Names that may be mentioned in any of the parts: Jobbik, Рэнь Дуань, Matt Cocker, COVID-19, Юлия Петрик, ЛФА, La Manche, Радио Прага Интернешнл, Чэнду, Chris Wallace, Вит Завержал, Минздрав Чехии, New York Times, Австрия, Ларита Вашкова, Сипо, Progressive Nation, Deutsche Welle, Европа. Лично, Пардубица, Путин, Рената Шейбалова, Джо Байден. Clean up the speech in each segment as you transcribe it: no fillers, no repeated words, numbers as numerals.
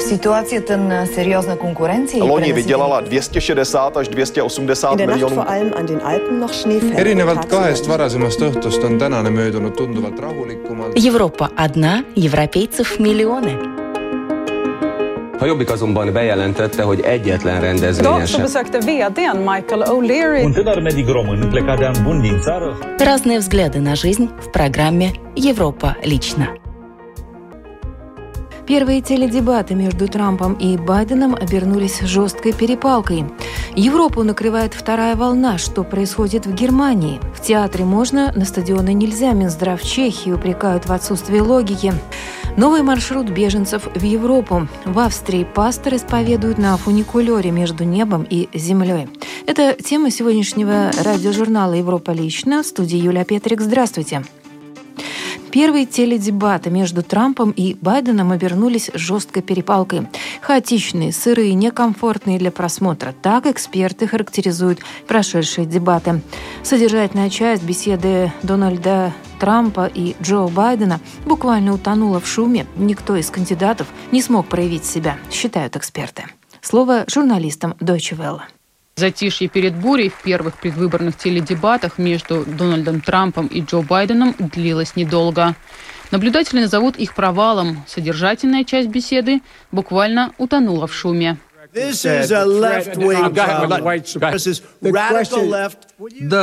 В ситуации серьезной конкуренции... Лони выделала 260 až 280 миллионов... Erinevalt kahest varasemast õhtust on tänane möödunud tunduvalt rahulikumalt. Европа одна, европейцев миллионы. A Jobbik azonban bejelentette, hogy egyetlen rendezvényen sem. Разные взгляды на жизнь в программе «Европа. Лично». Первые теледебаты между Трампом и Байденом обернулись жесткой перепалкой. Европу накрывает вторая волна, что происходит в Германии. В театре можно, на стадионы нельзя. Минздрав Чехии упрекают в отсутствии логики. Новый маршрут беженцев в Европу. В Австрии пастор исповедует на фуникулёре между небом и землей. Это тема сегодняшнего радиожурнала «Европа. Лично». В студии Юлия Петрик. Здравствуйте. Первые теледебаты между Трампом и Байденом обернулись жесткой перепалкой. Хаотичные, сырые, некомфортные для просмотра. Так эксперты характеризуют прошедшие дебаты. Содержательная часть беседы Дональда Трампа и Джо Байдена буквально утонула в шуме. Никто из кандидатов не смог проявить себя, считают эксперты. Слово журналистам Deutsche Welle. Затишье перед бурей в первых предвыборных теледебатах между Дональдом Трампом и Джо Байденом длилось недолго. Наблюдатели назовут их провалом. Содержательная часть беседы буквально утонула в шуме. Да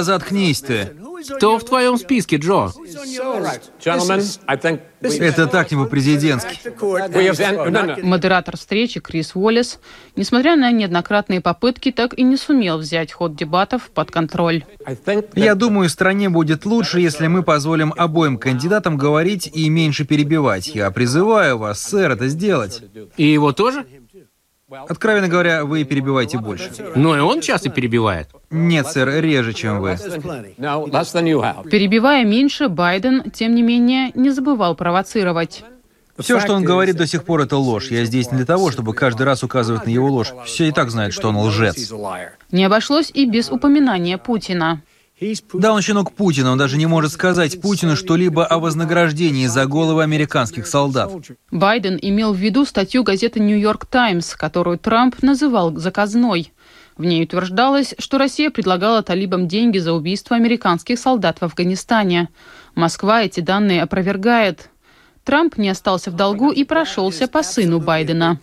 заткнись ты. Кто в твоем списке, Джо? Это так не по-президентски. Модератор встречи Крис Уоллес, несмотря на неоднократные попытки, так и не сумел взять ход дебатов под контроль. Я думаю, стране будет лучше, если мы позволим обоим кандидатам говорить и меньше перебивать. Я призываю вас, сэр, это сделать. И его тоже? Откровенно говоря, вы перебиваете больше. Но и он часто перебивает. Нет, сэр, реже, чем вы. Перебивая меньше, Байден, тем не менее, не забывал провоцировать. Все, что он говорит до сих пор, это ложь. Я здесь не для того, чтобы каждый раз указывать на его ложь. Все и так знают, что он лжец. Не обошлось и без упоминания Путина. Да, он щенок Путина, он даже не может сказать Путину что-либо о вознаграждении за головы американских солдат. Байден имел в виду статью газеты New York Times, которую Трамп называл «заказной». В ней утверждалось, что Россия предлагала талибам деньги за убийство американских солдат в Афганистане. Москва эти данные опровергает. Трамп не остался в долгу и прошелся по сыну Байдена.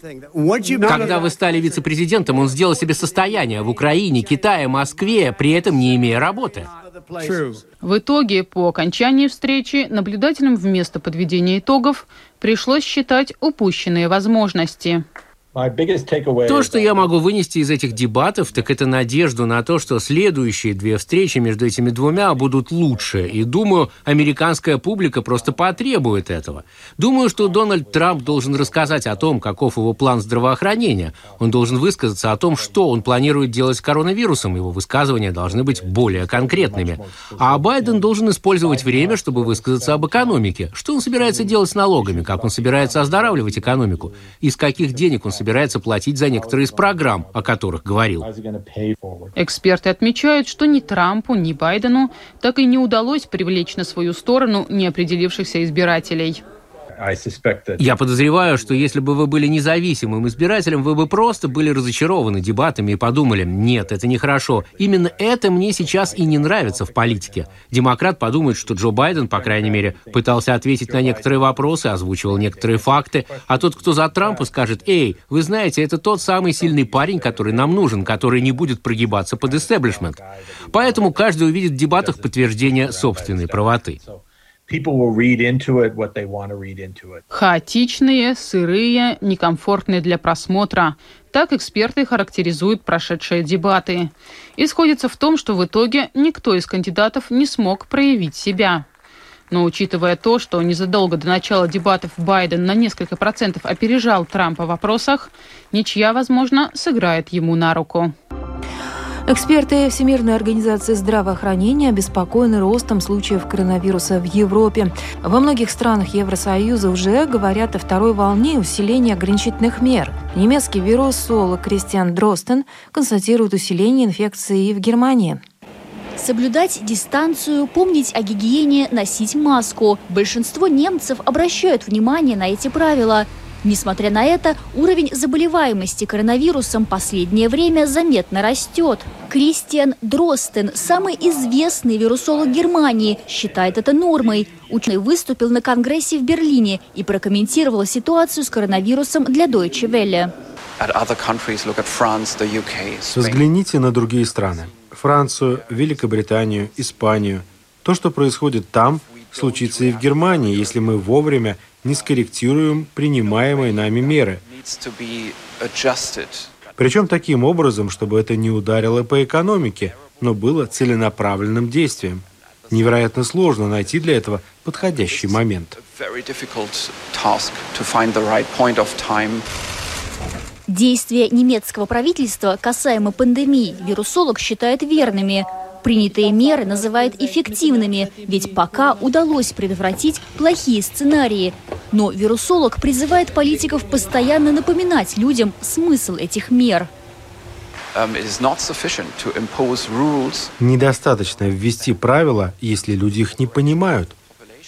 Когда вы стали вице-президентом, он сделал себе состояние в Украине, Китае, Москве, при этом не имея работы. В итоге, по окончании встречи, наблюдателям вместо подведения итогов пришлось считать упущенные возможности. То, что я могу вынести из этих дебатов, так это надежду на то, что следующие две встречи между этими двумя будут лучше. И думаю, американская публика просто потребует этого. Думаю, что Дональд Трамп должен рассказать о том, каков его план здравоохранения. Он должен высказаться о том, что он планирует делать с коронавирусом. Его высказывания должны быть более конкретными. А Байден должен использовать время, чтобы высказаться об экономике. Что он собирается делать с налогами? Как он собирается оздоравливать экономику? Из каких денег он собирается платить за некоторые из программ, о которых говорил. Эксперты отмечают, что ни Трампу, ни Байдену так и не удалось привлечь на свою сторону неопределившихся избирателей. Я подозреваю, что если бы вы были независимым избирателем, вы бы просто были разочарованы дебатами и подумали: нет, это нехорошо. Именно это мне сейчас и не нравится в политике. Демократ подумает, что Джо Байден, по крайней мере, пытался ответить на некоторые вопросы, озвучивал некоторые факты, а тот, кто за Трампа, скажет: эй, вы знаете, это тот самый сильный парень, который нам нужен, который не будет прогибаться под истеблишмент. Поэтому каждый увидит в дебатах подтверждение собственной правоты. Хаотичные, сырые, некомфортные для просмотра. Так эксперты характеризуют прошедшие дебаты. И сходятся в том, что в итоге никто из кандидатов не смог проявить себя. Но учитывая то, что незадолго до начала дебатов Байден на несколько процентов опережал Трампа в вопросах, ничья, возможно, сыграет ему на руку. Эксперты Всемирной организации здравоохранения обеспокоены ростом случаев коронавируса в Европе. Во многих странах Евросоюза уже говорят о второй волне усиления ограничительных мер. Немецкий вирусолог Christian Drosten констатирует усиление инфекции и в Германии. Соблюдать дистанцию, помнить о гигиене, носить маску. Большинство немцев обращают внимание на эти правила. Несмотря на это, уровень заболеваемости коронавирусом последнее время заметно растет. Christian Drosten, самый известный вирусолог Германии, считает это нормой. Ученый выступил на конгрессе в Берлине и прокомментировал ситуацию с коронавирусом для Deutsche Welle. Взгляните на другие страны. Францию, Великобританию, Испанию. То, что происходит там, случится и в Германии, если мы вовремя не скорректируем принимаемые нами меры. Причем таким образом, чтобы это не ударило по экономике, но было целенаправленным действием. Невероятно сложно найти для этого подходящий момент. Действия немецкого правительства касаемо пандемии вирусолог считает верными. Принятые меры называют эффективными, ведь пока удалось предотвратить плохие сценарии. Но вирусолог призывает политиков постоянно напоминать людям смысл этих мер. Недостаточно ввести правила, если люди их не понимают.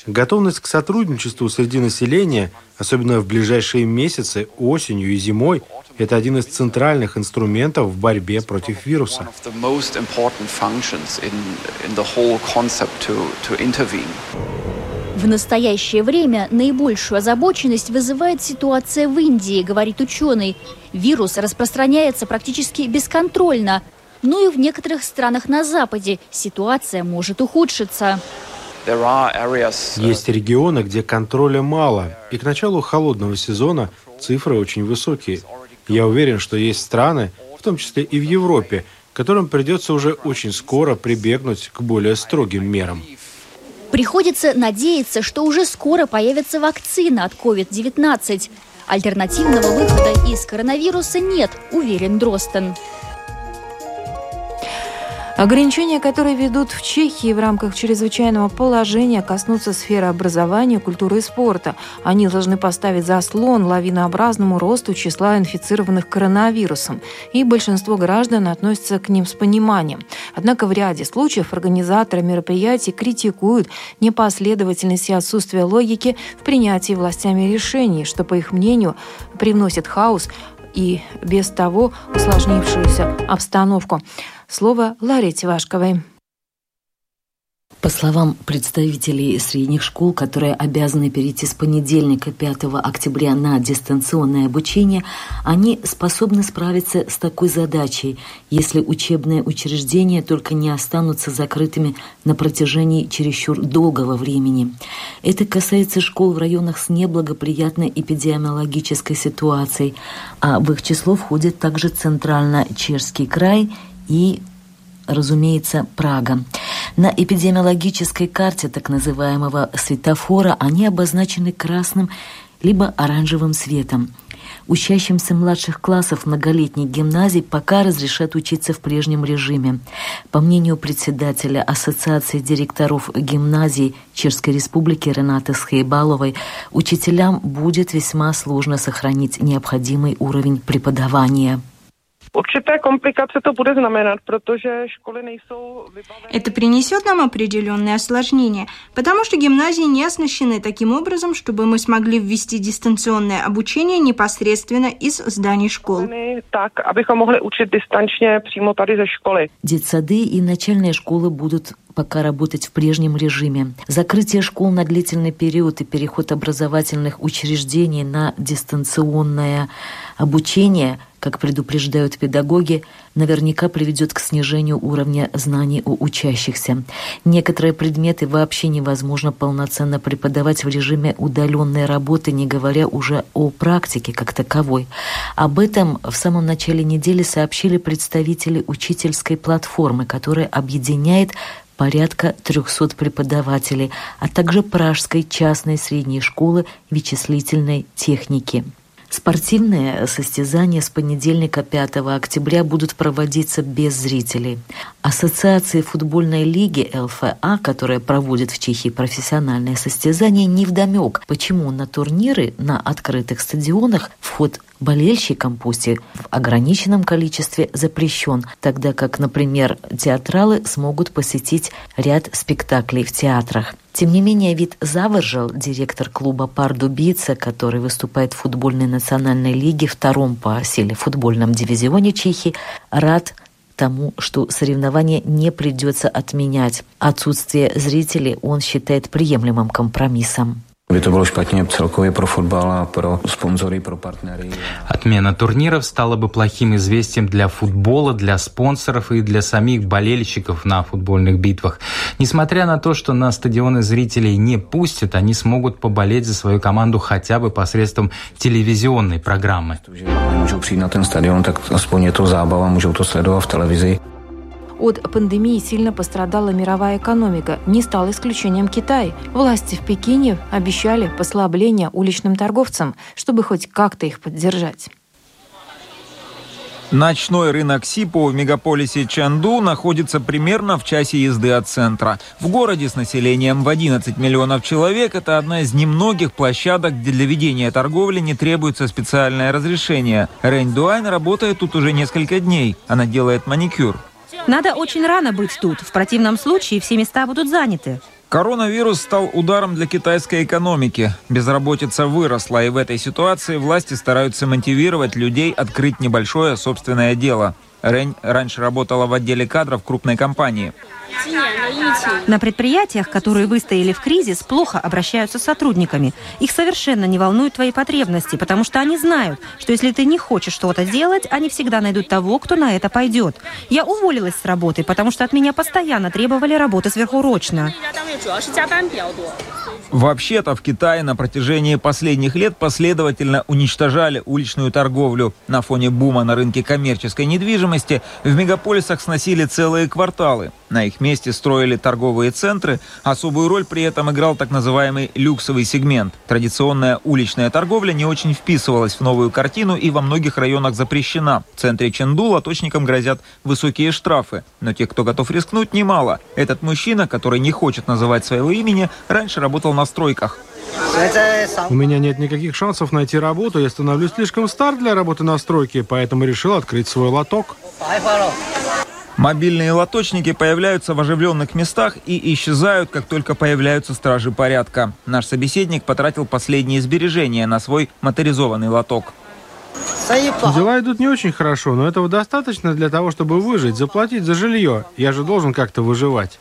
Готовность к сотрудничеству среди населения, особенно в ближайшие месяцы, осенью и зимой, это один из центральных инструментов в борьбе против вируса. В настоящее время наибольшую озабоченность вызывает ситуация в Индии, говорит ученый. Вирус распространяется практически бесконтрольно, но и в некоторых странах на Западе ситуация может ухудшиться. Есть регионы, где контроля мало, и к началу холодного сезона цифры очень высокие. Я уверен, что есть страны, в том числе и в Европе, которым придется уже очень скоро прибегнуть к более строгим мерам. Приходится надеяться, что уже скоро появится вакцина от COVID-19. Альтернативного выхода из коронавируса нет, уверен Дростен. Ограничения, которые ведут в Чехии в рамках чрезвычайного положения, коснутся сферы образования, культуры и спорта. Они должны поставить заслон лавинообразному росту числа инфицированных коронавирусом, и большинство граждан относятся к ним с пониманием. Однако в ряде случаев организаторы мероприятий критикуют непоследовательность и отсутствие логики в принятии властями решений, что, по их мнению, привносит хаос и без того усложнившуюся обстановку. Слово Ларите Вашковой. По словам представителей средних школ, которые обязаны перейти с понедельника 5 октября на дистанционное обучение, они способны справиться с такой задачей, если учебные учреждения только не останутся закрытыми на протяжении чересчур долгого времени. Это касается школ в районах с неблагоприятной эпидемиологической ситуацией, а в их число входит также Центрально-Чешский край и, разумеется, Прага. На эпидемиологической карте так называемого светофора они обозначены красным либо оранжевым цветом. Учащимся младших классов многолетних гимназий пока разрешат учиться в прежнем режиме. По мнению председателя Ассоциации директоров гимназий Чешской Республики Ренаты Шейбаловой, учителям будет весьма сложно сохранить необходимый уровень преподавания. Это принесет нам определенные осложнения, потому что гимназии не оснащены таким образом, чтобы мы смогли ввести дистанционное обучение непосредственно из зданий школ. Детсады и начальные школы будут пока работать в прежнем режиме. Закрытие школ на длительный период и переход образовательных учреждений на дистанционное обучение, как предупреждают педагоги, наверняка приведет к снижению уровня знаний у учащихся. Некоторые предметы вообще невозможно полноценно преподавать в режиме удаленной работы, не говоря уже о практике как таковой. Об этом в самом начале недели сообщили представители учительской платформы, которая объединяет порядка 300 преподавателей, а также Пражской частной средней школы вычислительной техники. Спортивные состязания с понедельника 5 октября будут проводиться без зрителей. Ассоциации футбольной лиги ЛФА, которая проводит в Чехии профессиональные состязания, невдомек, почему на турниры на открытых стадионах вход болельщикам, пусть и в ограниченном количестве, запрещен, тогда как, например, театралы смогут посетить ряд спектаклей в театрах. Тем не менее, Вит Завержал, директор клуба «Пардубица», который выступает в футбольной национальной лиге, втором по силе футбольном дивизионе Чехии, рад тому, что соревнования не придется отменять. Отсутствие зрителей он считает приемлемым компромиссом. Отмена турниров стала бы плохим известием для футбола, для спонсоров и для самих болельщиков на футбольных битвах. Несмотря на то, что на стадионы зрителей не пустят, они смогут поболеть за свою команду хотя бы посредством телевизионной программы. От пандемии сильно пострадала мировая экономика. Не стал исключением Китай. Власти в Пекине обещали послабление уличным торговцам, чтобы хоть как-то их поддержать. Ночной рынок Сипо в мегаполисе Чэнду находится примерно в часе езды от центра. В городе с населением в 11 миллионов человек это одна из немногих площадок, где для ведения торговли не требуется специальное разрешение. Рэнь Дуан работает тут уже несколько дней. Она делает маникюр. Надо очень рано быть тут. В противном случае все места будут заняты. Коронавирус стал ударом для китайской экономики. Безработица выросла, и в этой ситуации власти стараются мотивировать людей открыть небольшое собственное дело. Рэнь раньше работала в отделе кадров крупной компании. На предприятиях, которые выстояли в кризис, плохо обращаются с сотрудниками. Их совершенно не волнуют твои потребности, потому что они знают, что если ты не хочешь что-то делать, они всегда найдут того, кто на это пойдет. Я уволилась с работы, потому что от меня постоянно требовали работы сверхурочно. Вообще-то в Китае на протяжении последних лет последовательно уничтожали уличную торговлю. На фоне бума на рынке коммерческой недвижимости в мегаполисах сносили целые кварталы. На их месте строили торговые центры. Особую роль при этом играл так называемый люксовый сегмент. Традиционная уличная торговля не очень вписывалась в новую картину и во многих районах запрещена. В центре Чэнду лоточникам грозят высокие штрафы. Но тех, кто готов рискнуть, немало. Этот мужчина, который не хочет называть своего имени, раньше работал на стройках. У меня нет никаких шансов найти работу. Я становлюсь слишком стар для работы на стройке, поэтому решил открыть свой лоток. Мобильные лоточники появляются в оживленных местах и исчезают, как только появляются стражи порядка. Наш собеседник потратил последние сбережения на свой моторизованный лоток. Дела идут не очень хорошо, но этого достаточно для того, чтобы выжить, заплатить за жилье. Я же должен как-то выживать.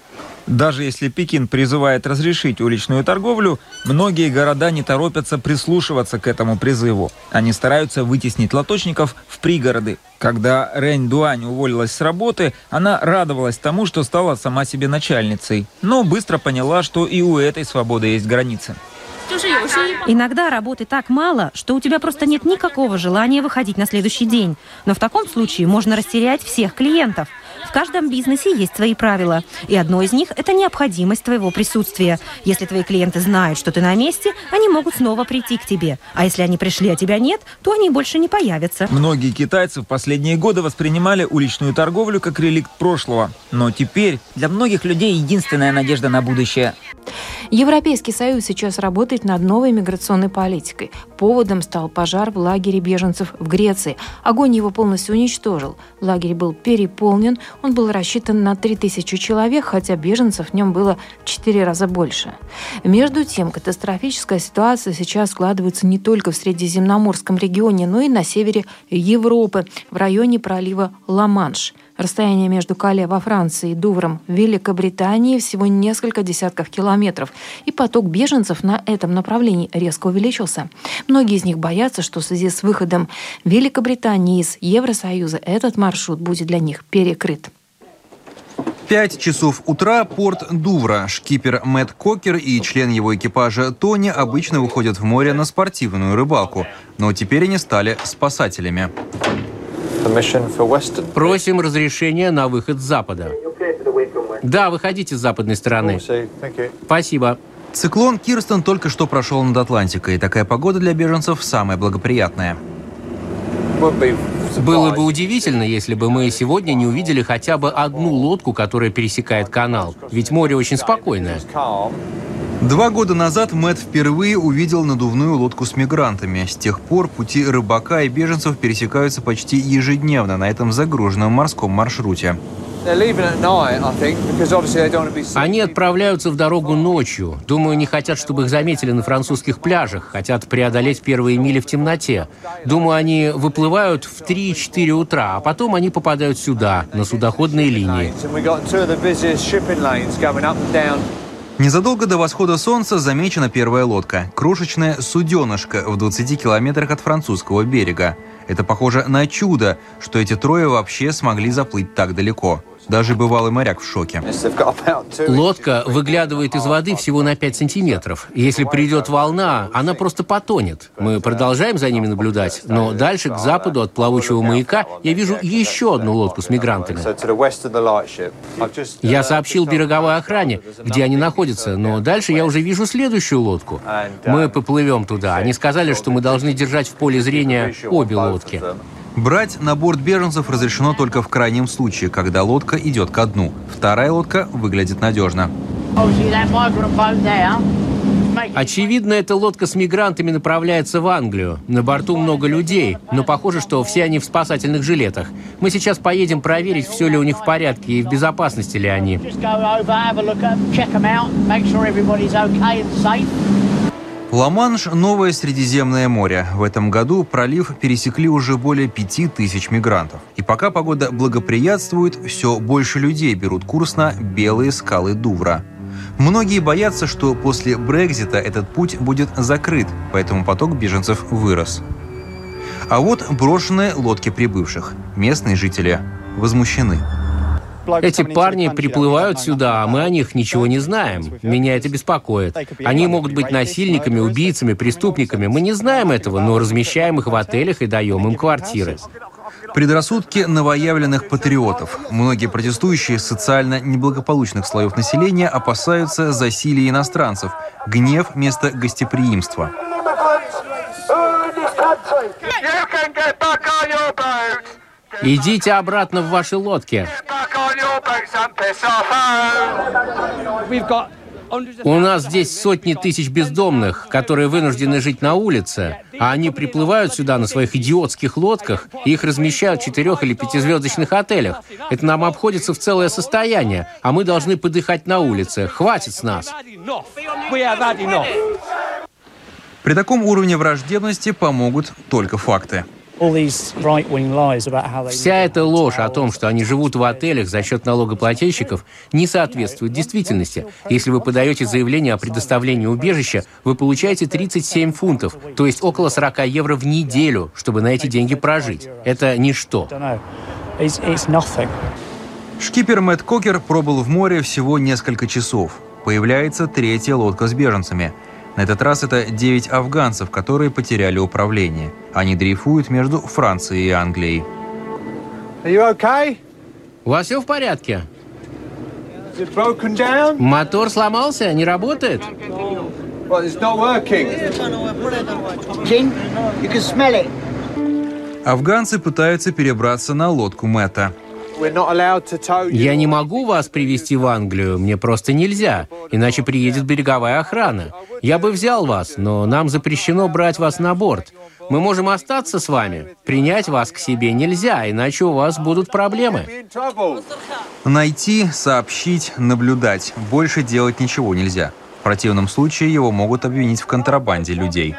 Даже если Пекин призывает разрешить уличную торговлю, многие города не торопятся прислушиваться к этому призыву. Они стараются вытеснить лоточников в пригороды. Когда Рэнь Дуань уволилась с работы, она радовалась тому, что стала сама себе начальницей. Но быстро поняла, что и у этой свободы есть границы. Иногда работы так мало, что у тебя просто нет никакого желания выходить на следующий день. Но в таком случае можно растерять всех клиентов. В каждом бизнесе есть свои правила. И одно из них – это необходимость твоего присутствия. Если твои клиенты знают, что ты на месте, они могут снова прийти к тебе. А если они пришли, а тебя нет, то они больше не появятся. Многие китайцы в последние годы воспринимали уличную торговлю как реликт прошлого. Но теперь для многих людей единственная надежда на будущее. Европейский Союз сейчас работает над новой миграционной политикой. Поводом стал пожар в лагере беженцев в Греции. Огонь его полностью уничтожил. Лагерь был переполнен, он был рассчитан на 3000 человек, хотя беженцев в нем было в 4 раза больше. Между тем, катастрофическая ситуация сейчас складывается не только в Средиземноморском регионе, но и на севере Европы, в районе пролива Ла-Манш. Расстояние между Кале во Франции и Дувром в Великобритании всего несколько десятков километров, и поток беженцев на этом направлении резко увеличился. Многие из них боятся, что в связи с выходом Великобритании из Евросоюза этот маршрут будет для них перекрыт. 5 часов утра, порт Дувра. Шкипер Мэтт Кокер и член его экипажа Тони обычно выходят в море на спортивную рыбалку, но теперь они стали спасателями. Просим разрешения на выход с запада. Да, выходите с западной стороны. Спасибо. Циклон Кирстен только что прошел над Атлантикой. Такая погода для беженцев самая благоприятная. Было бы удивительно, если бы мы сегодня не увидели хотя бы одну лодку, которая пересекает канал. Ведь море очень спокойное. 2 года назад Мэтт впервые увидел надувную лодку с мигрантами. С тех пор пути рыбака и беженцев пересекаются почти ежедневно на этом загруженном морском маршруте. Они отправляются в дорогу ночью. Думаю, не хотят, чтобы их заметили на французских пляжах. Хотят преодолеть первые мили в темноте. Думаю, они выплывают в 3-4 утра, а потом они попадают сюда, на судоходные линии. Незадолго до восхода солнца замечена первая лодка. Крошечная суденышка в 20 километрах от французского берега. Это похоже на чудо, что эти трое вообще смогли заплыть так далеко. Даже бывалый моряк в шоке. Лодка выглядывает из воды всего на 5 сантиметров. Если придет волна, она просто потонет. Мы продолжаем за ними наблюдать, но дальше, к западу от плавучего маяка, я вижу еще одну лодку с мигрантами. Я сообщил береговой охране, где они находятся, но дальше я уже вижу следующую лодку. Мы поплывем туда. Они сказали, что мы должны держать в поле зрения обе лодки. Брать на борт беженцев разрешено только в крайнем случае, когда лодка идет ко дну. Вторая лодка выглядит надежно. Очевидно, эта лодка с мигрантами направляется в Англию. На борту много людей, но похоже, что все они в спасательных жилетах. Мы сейчас поедем проверить, все ли у них в порядке и в безопасности ли они. Ла-Манш – новое Средиземное море. В этом году пролив пересекли уже более 5000 мигрантов. И пока погода благоприятствует, все больше людей берут курс на белые скалы Дувра. Многие боятся, что после Брексита этот путь будет закрыт, поэтому поток беженцев вырос. А вот брошенные лодки прибывших. Местные жители возмущены. Эти парни приплывают сюда, а мы о них ничего не знаем. Меня это беспокоит. Они могут быть насильниками, убийцами, преступниками. Мы не знаем этого, но размещаем их в отелях и даем им квартиры. Предрассудки новоявленных патриотов. Многие протестующие из социально неблагополучных слоев населения опасаются засилья иностранцев. Гнев вместо гостеприимства. Идите обратно в ваши лодки. У нас здесь сотни тысяч бездомных, которые вынуждены жить на улице, а они приплывают сюда на своих идиотских лодках и их размещают в 4- или 5-звездочных отелях. Это нам обходится в целое состояние, а мы должны подыхать на улице. Хватит с нас. При таком уровне враждебности помогут только факты. Вся эта ложь о том, что они живут в отелях за счет налогоплательщиков, не соответствует действительности. Если вы подаете заявление о предоставлении убежища, вы получаете 37 фунтов, то есть около 40 евро в неделю, чтобы на эти деньги прожить. Это ничто. Шкипер Мэтт Кокер пробыл в море всего несколько часов. Появляется третья лодка с беженцами. На этот раз это 9 афганцев, которые потеряли управление. Они дрейфуют между Францией и Англией. У вас все в порядке? Мотор сломался, не работает? Афганцы пытаются перебраться на лодку Мэтта. Я не могу вас привезти в Англию, мне просто нельзя, иначе приедет береговая охрана. Я бы взял вас, но нам запрещено брать вас на борт. Мы можем остаться с вами, принять вас к себе нельзя, иначе у вас будут проблемы. Найти, сообщить, наблюдать. Больше делать ничего нельзя. В противном случае его могут обвинить в контрабанде людей.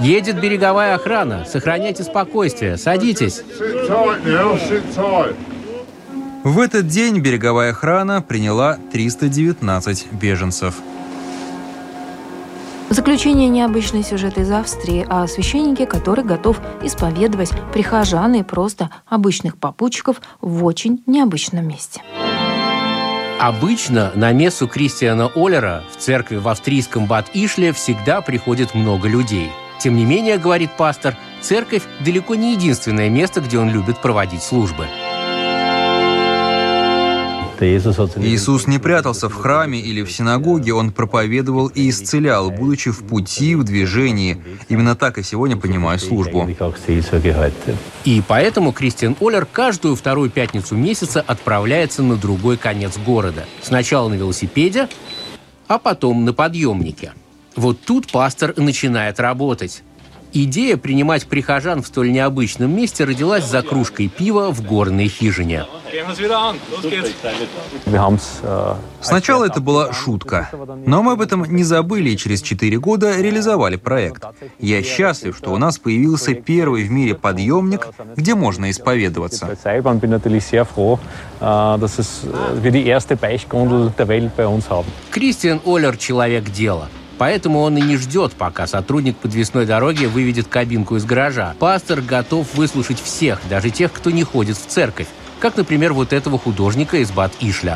Едет береговая охрана, сохраняйте спокойствие, садитесь. В этот день береговая охрана приняла 319 беженцев. В заключение необычный сюжет из Австрии о священнике, который готов исповедовать прихожан и просто обычных попутчиков в очень необычном месте. Обычно на мессу Christian Oller в церкви в австрийском Bad Ischl всегда приходит много людей. Тем не менее, говорит пастор, церковь далеко не единственное место, где он любит проводить службы. Иисус не прятался в храме или в синагоге, Он проповедовал и исцелял, будучи в пути, в движении. Именно так и сегодня понимаю службу. И поэтому Christian Oller каждую вторую пятницу месяца отправляется на другой конец города. Сначала на велосипеде, а потом на подъемнике. Вот тут пастор начинает работать. Идея принимать прихожан в столь необычном месте родилась за кружкой пива в горной хижине. Сначала это была шутка, но мы об этом не забыли и через 4 года реализовали проект. Я счастлив, что у нас появился первый в мире подъемник, где можно исповедоваться. Christian Oller — человек дела. Поэтому он и не ждет, пока сотрудник подвесной дороги выведет кабинку из гаража. Пастор готов выслушать всех, даже тех, кто не ходит в церковь. Как, например, вот этого художника из Bad Ischl.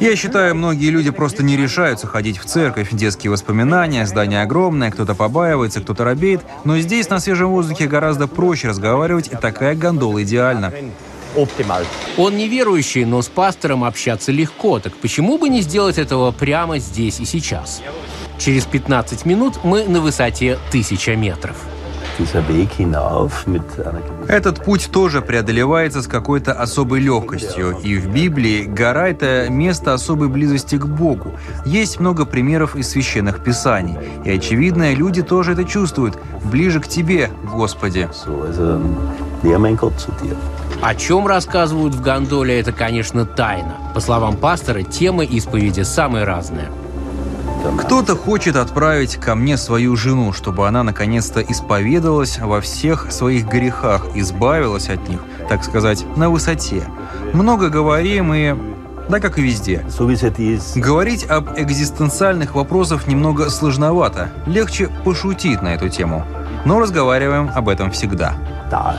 Я считаю, многие люди просто не решаются ходить в церковь. Детские воспоминания, здание огромное, кто-то побаивается, кто-то робеет. Но здесь, на свежем воздухе, гораздо проще разговаривать, и такая гондола идеальна. Он неверующий, но с пастором общаться легко. Так почему бы не сделать этого прямо здесь и сейчас? Через 15 минут мы на высоте 1000 метров. Этот путь тоже преодолевается с какой-то особой легкостью. И в Библии гора — это место особой близости к Богу. Есть много примеров из священных писаний. И, очевидно, люди тоже это чувствуют. Ближе к тебе, Господи. О чем рассказывают в гондоле, это, конечно, тайна. По словам пастора, темы исповеди самые разные. Кто-то хочет отправить ко мне свою жену, чтобы она наконец-то исповедалась во всех своих грехах, избавилась от них, так сказать, на высоте. Много говорим и... Да, как и везде. Говорить об экзистенциальных вопросах немного сложновато. Легче пошутить на эту тему. Но разговариваем об этом всегда. Да.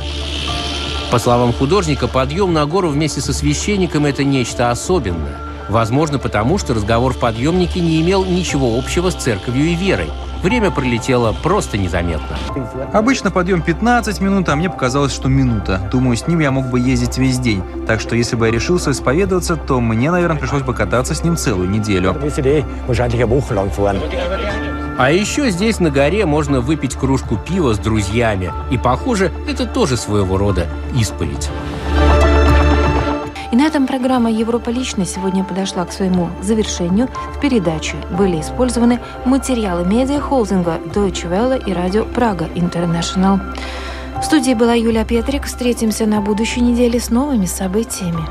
По словам художника, подъем на гору вместе со священником – это нечто особенное. Возможно, потому что разговор в подъемнике не имел ничего общего с церковью и верой. Время пролетело просто незаметно. Обычно подъем 15 минут, а мне показалось, что минута. Думаю, с ним я мог бы ездить весь день. Так что если бы я решился исповедоваться, то мне, наверное, пришлось бы кататься с ним целую неделю. А еще здесь на горе можно выпить кружку пива с друзьями. И, похоже, это тоже своего рода исповедь. И на этом программа «Европа. Лично» сегодня подошла к своему завершению. В передаче были использованы материалы медиахолдинга Deutsche Welle и радио Прага Интернешнл. В студии была Юлия Петрик. Встретимся на будущей неделе с новыми событиями.